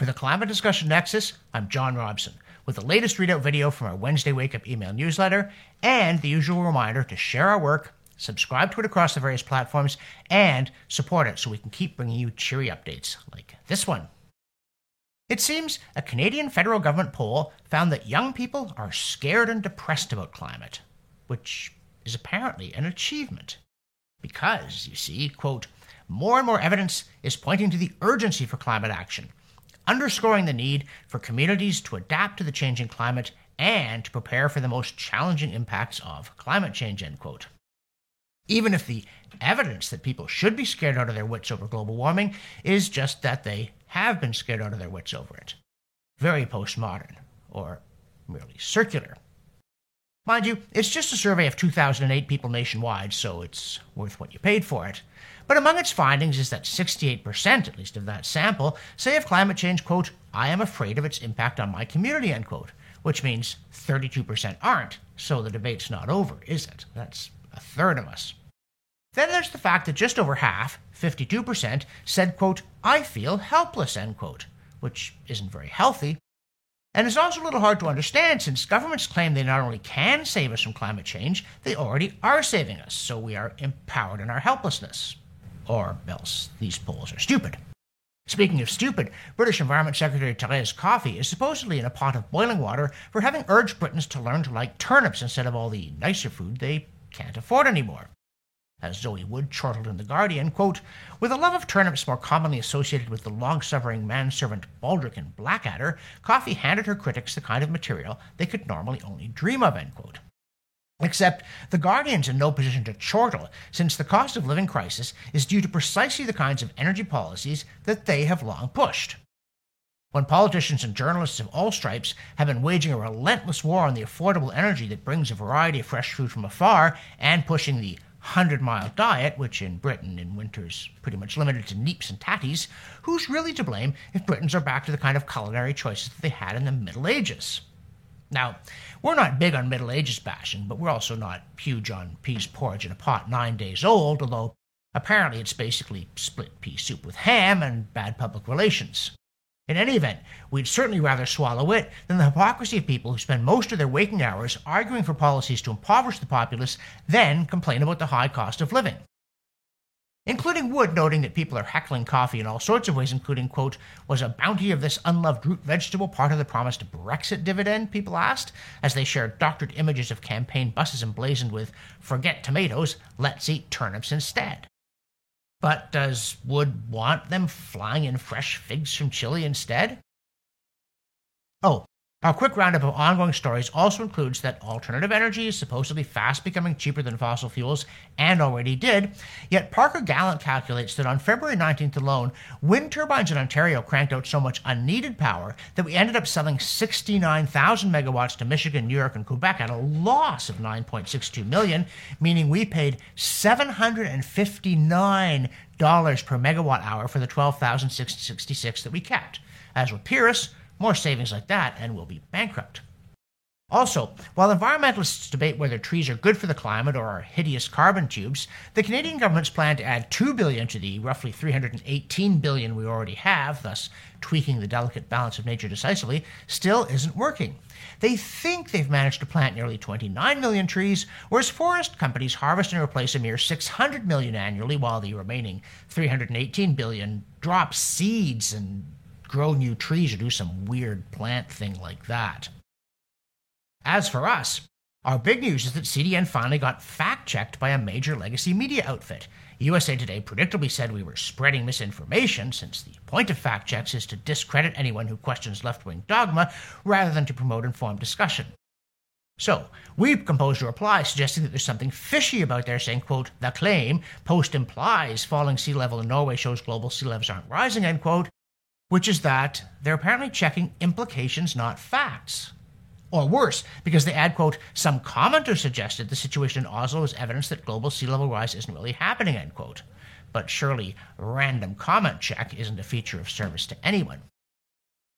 For the Climate Discussion Nexus, I'm John Robson, with the latest readout video from our Wednesday Wake Up email newsletter and the usual reminder to share our work, subscribe to it across the various platforms, and support it so we can keep bringing you cheery updates like this one. It seems a Canadian federal government poll found that young people are scared and depressed about climate, which is apparently an achievement. Because, you see, quote, more and more evidence is pointing to the urgency for climate action, underscoring the need for communities to adapt to the changing climate and to prepare for the most challenging impacts of climate change, end quote. Even if the evidence that people should be scared out of their wits over global warming is just that they have been scared out of their wits over it. Very postmodern, or merely circular. Mind you, it's just a survey of 2,008 people nationwide, so it's worth what you paid for it. But among its findings is that 68%, at least of that sample, say of climate change, quote, I am afraid of its impact on my community, end quote, which means 32% aren't, so the debate's not over, is it? That's a third of us. Then there's the fact that just over half, 52%, said, quote, I feel helpless, end quote, which isn't very healthy. And it's also a little hard to understand since governments claim they not only can save us from climate change, they already are saving us, so we are empowered in our helplessness. Or else these polls are stupid. Speaking of stupid, British Environment Secretary Therese Coffey is supposedly in a pot of boiling water for having urged Britons to learn to like turnips instead of all the nicer food they can't afford anymore. As Zoe Wood chortled in The Guardian, quote, with a love of turnips more commonly associated with the long-suffering manservant Baldrick in Blackadder, Coffey handed her critics the kind of material they could normally only dream of, end quote. Except The Guardian's in no position to chortle, since the cost of living crisis is due to precisely the kinds of energy policies that they have long pushed. When politicians and journalists of all stripes have been waging a relentless war on the affordable energy that brings a variety of fresh food from afar and pushing the 100-mile diet, which in Britain in winter is pretty much limited to neeps and tatties, who's really to blame if Britons are back to the kind of culinary choices that they had in the Middle Ages? Now, we're not big on Middle Ages bashing, but we're also not huge on peas porridge in a pot 9 days old, although apparently it's basically split pea soup with ham and bad public relations. In any event, we'd certainly rather swallow it than the hypocrisy of people who spend most of their waking hours arguing for policies to impoverish the populace, then complain about the high cost of living. Including Wood noting that people are heckling Coffee in all sorts of ways, including, quote, was a bounty of this unloved root vegetable part of the promised Brexit dividend, people asked, as they shared doctored images of campaign buses emblazoned with, forget tomatoes, let's eat turnips instead. But does Wood want them flying in fresh figs from Chile instead? Oh, our quick roundup of ongoing stories also includes that alternative energy is supposedly fast becoming cheaper than fossil fuels, and already did, yet Parker Gallant calculates that on February 19th alone, wind turbines in Ontario cranked out so much unneeded power that we ended up selling 69,000 megawatts to Michigan, New York, and Quebec at a loss of $9.62 million, meaning we paid $759 per megawatt hour for the 12,666 that we kept. As with Pyrrhus, more savings like that, and we'll be bankrupt. Also, while environmentalists debate whether trees are good for the climate or are hideous carbon tubes, the Canadian government's plan to add $2 billion to the roughly $318 billion we already have, thus tweaking the delicate balance of nature decisively, still isn't working. They think they've managed to plant nearly 29 million trees, whereas forest companies harvest and replace a mere 600 million annually, while the remaining 318 billion drop seeds and grow new trees or do some weird plant thing like that. As for us, our big news is that CDN finally got fact-checked by a major legacy media outfit. USA Today predictably said we were spreading misinformation, since the point of fact-checks is to discredit anyone who questions left-wing dogma rather than to promote informed discussion. So, we've composed a reply suggesting that there's something fishy about their saying, quote, the claim, post implies falling sea level in Norway shows global sea levels aren't rising, end quote, which is that they're apparently checking implications, not facts. Or worse, because they add, quote, some commenter suggested the situation in Oslo is evidence that global sea level rise isn't really happening, end quote. But surely random comment check isn't a feature of service to anyone.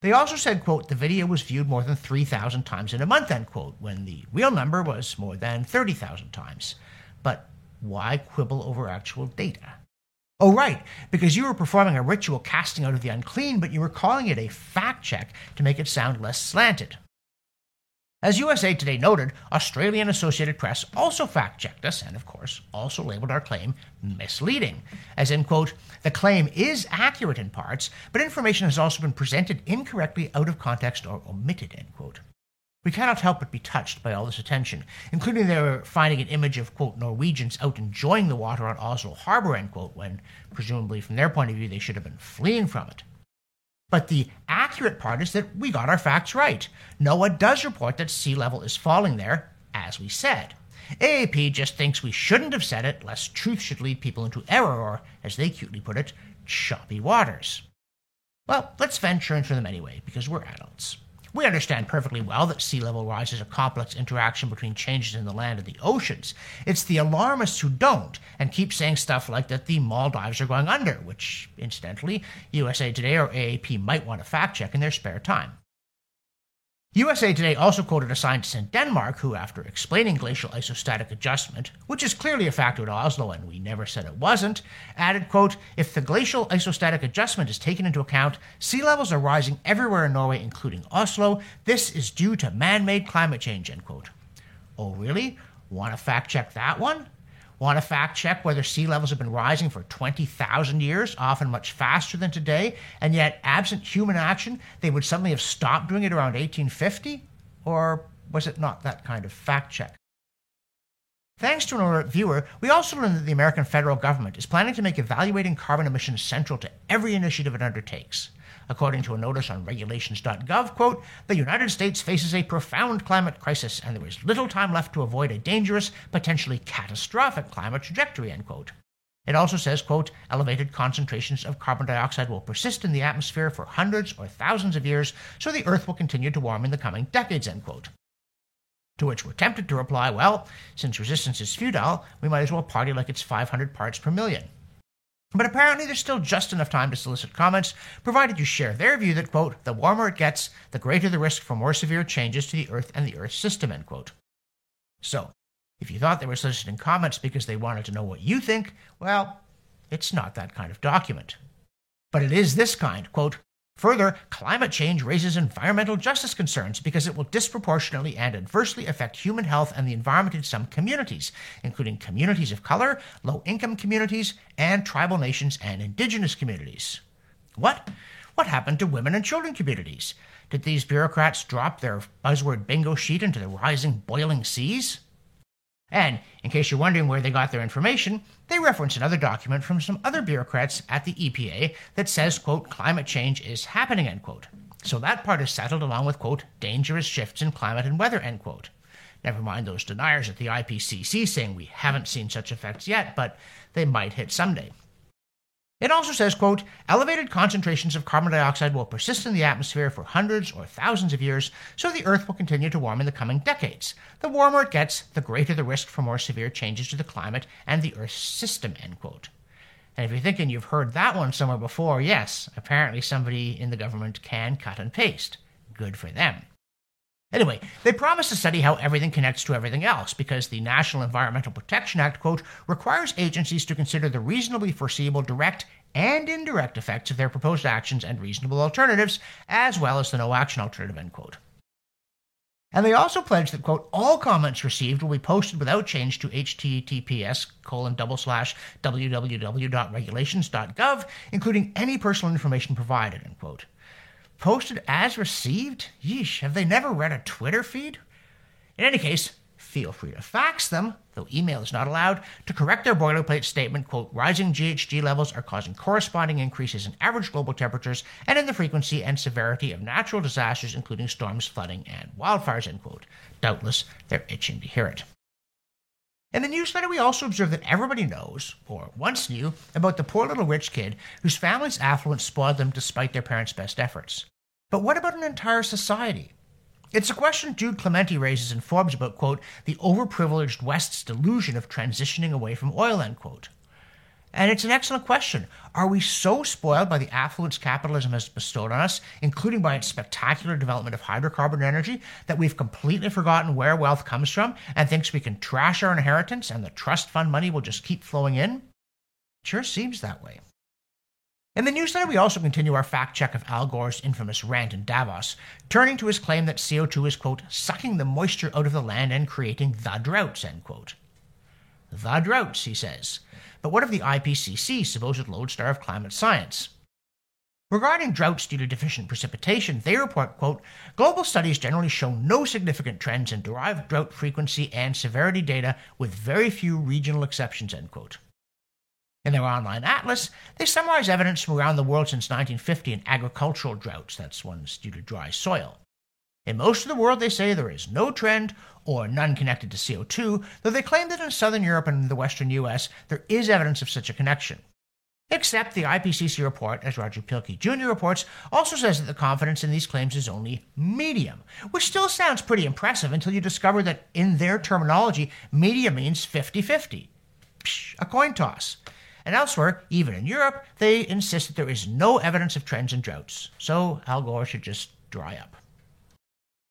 They also said, quote, the video was viewed more than 3,000 times in a month, end quote, when the real number was more than 30,000 times. But why quibble over actual data? Oh, right, because you were performing a ritual casting out of the unclean, but you were calling it a fact check to make it sound less slanted. As USA Today noted, Australian Associated Press also fact-checked us and, of course, also labeled our claim misleading, as in, quote, the claim is accurate in parts, but information has also been presented incorrectly, out of context, or omitted, end quote. We cannot help but be touched by all this attention, including they were finding an image of, quote, Norwegians out enjoying the water on Oslo Harbour, end quote, when, presumably from their point of view, they should have been fleeing from it. But the accurate part is that we got our facts right. NOAA does report that sea level is falling there, as we said. AAP just thinks we shouldn't have said it, lest truth should lead people into error, or, as they cutely put it, choppy waters. Well, let's venture into them anyway, because we're adults. We understand perfectly well that sea level rise is a complex interaction between changes in the land and the oceans. It's the alarmists who don't and keep saying stuff like that the Maldives are going under, which, incidentally, USA Today or AAP might want to fact-check in their spare time. USA Today also quoted a scientist in Denmark who, after explaining glacial isostatic adjustment, which is clearly a factor at Oslo and we never said it wasn't, added, quote, if the glacial isostatic adjustment is taken into account, sea levels are rising everywhere in Norway, including Oslo. This is due to man-made climate change, end quote. Oh, really? Want to fact-check that one? Want to fact-check whether sea levels have been rising for 20,000 years, often much faster than today, and yet, absent human action, they would suddenly have stopped doing it around 1850? Or was it not that kind of fact-check? Thanks to an alert viewer, we also learned that the American federal government is planning to make evaluating carbon emissions central to every initiative it undertakes. According to a notice on regulations.gov, quote, the United States faces a profound climate crisis and there is little time left to avoid a dangerous, potentially catastrophic climate trajectory, end quote. It also says, quote, elevated concentrations of carbon dioxide will persist in the atmosphere for hundreds or thousands of years, so the Earth will continue to warm in the coming decades, end quote. To which we're tempted to reply, well, since resistance is futile, we might as well party like it's 500 parts per million. But apparently there's still just enough time to solicit comments, provided you share their view that, quote, the warmer it gets, the greater the risk for more severe changes to the Earth and the Earth's system, end quote. So, if you thought they were soliciting comments because they wanted to know what you think, well, it's not that kind of document. But it is this kind, quote, further, climate change raises environmental justice concerns because it will disproportionately and adversely affect human health and the environment in some communities, including communities of color, low-income communities, and tribal nations and indigenous communities. What? What happened to women and children communities? Did these bureaucrats drop their buzzword bingo sheet into the rising, boiling seas? And, in case you're wondering where they got their information, they reference another document from some other bureaucrats at the EPA that says, quote, climate change is happening, end quote. So that part is settled along with, quote, dangerous shifts in climate and weather, end quote. Never mind those deniers at the IPCC saying we haven't seen such effects yet, but they might hit someday. It also says, quote, elevated concentrations of carbon dioxide will persist in the atmosphere for hundreds or thousands of years, so the Earth will continue to warm in the coming decades. The warmer it gets, the greater the risk for more severe changes to the climate and the Earth's system, end quote. And if you're thinking you've heard that one somewhere before, yes, apparently somebody in the government can cut and paste. Good for them. Anyway, they promised to study how everything connects to everything else because the National Environmental Protection Act, quote, requires agencies to consider the reasonably foreseeable direct and indirect effects of their proposed actions and reasonable alternatives, as well as the no-action alternative, end quote. And they also pledged that, quote, all comments received will be posted without change to https://www.regulations.gov, including any personal information provided, end quote. Posted as received? Yeesh, have they never read a Twitter feed? In any case, feel free to fax them, though email is not allowed, to correct their boilerplate statement, quote, rising GHG levels are causing corresponding increases in average global temperatures and in the frequency and severity of natural disasters, including storms, flooding, and wildfires, end quote. Doubtless, they're itching to hear it. In the newsletter, we also observe that everybody knows, or once knew, about the poor little rich kid whose family's affluence spoiled them despite their parents' best efforts. But what about an entire society? It's a question Jude Clemente raises in Forbes about, quote, the overprivileged West's delusion of transitioning away from oil, end quote. And it's an excellent question. Are we so spoiled by the affluence capitalism has bestowed on us, including by its spectacular development of hydrocarbon energy, that we've completely forgotten where wealth comes from and thinks we can trash our inheritance and the trust fund money will just keep flowing in? Sure seems that way. In the newsletter, we also continue our fact check of Al Gore's infamous rant in Davos, turning to his claim that CO2 is, quote, sucking the moisture out of the land and creating the droughts, end quote. The droughts, he says. But what of the IPCC's supposed lodestar of climate science? Regarding droughts due to deficient precipitation, they report, quote, global studies generally show no significant trends and derive drought frequency and severity data with very few regional exceptions, end quote. In their online atlas, they summarize evidence from around the world since 1950 in agricultural droughts, that's ones due to dry soil. In most of the world, they say there is no trend or none connected to CO2, though they claim that in southern Europe and the western US, there is evidence of such a connection. Except the IPCC report, as Roger Pilkey Jr. reports, also says that the confidence in these claims is only medium, which still sounds pretty impressive until you discover that in their terminology, medium means 50-50. Psh, a coin toss. And elsewhere, even in Europe, they insist that there is no evidence of trends in droughts, so Al Gore should just dry up.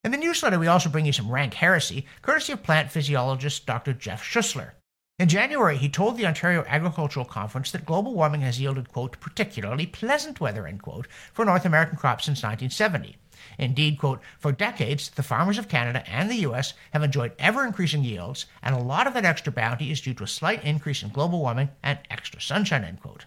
In the newsletter, we also bring you some rank heresy, courtesy of plant physiologist Dr. Jeff Schussler. In January, he told the Ontario Agricultural Conference that global warming has yielded, quote, particularly pleasant weather, end quote, for North American crops since 1970. Indeed, quote, for decades, the farmers of Canada and the U.S. have enjoyed ever-increasing yields, and a lot of that extra bounty is due to a slight increase in global warming and extra sunshine, end quote.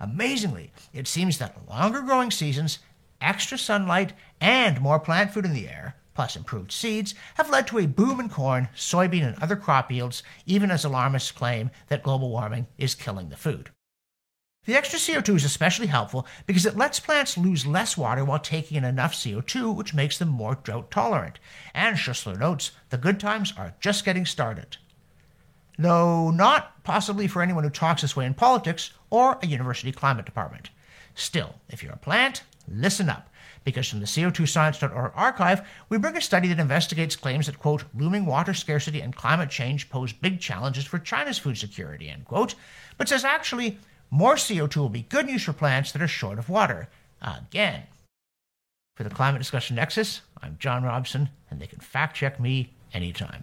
Amazingly, it seems that longer growing seasons, extra sunlight, and more plant food in the air, plus improved seeds, have led to a boom in corn, soybean, and other crop yields, even as alarmists claim that global warming is killing the food. The extra CO2 is especially helpful because it lets plants lose less water while taking in enough CO2, which makes them more drought tolerant. And Schussler notes, the good times are just getting started. No, not possibly for anyone who talks this way in politics or a university climate department. Still, if you're a plant, listen up, because from the CO2Science.org archive, we bring a study that investigates claims that, quote, looming water scarcity and climate change pose big challenges for China's food security, end quote, but says actually, more CO2 will be good news for plants that are short of water, again. For the Climate Discussion Nexus, I'm John Robson, and they can fact check me anytime.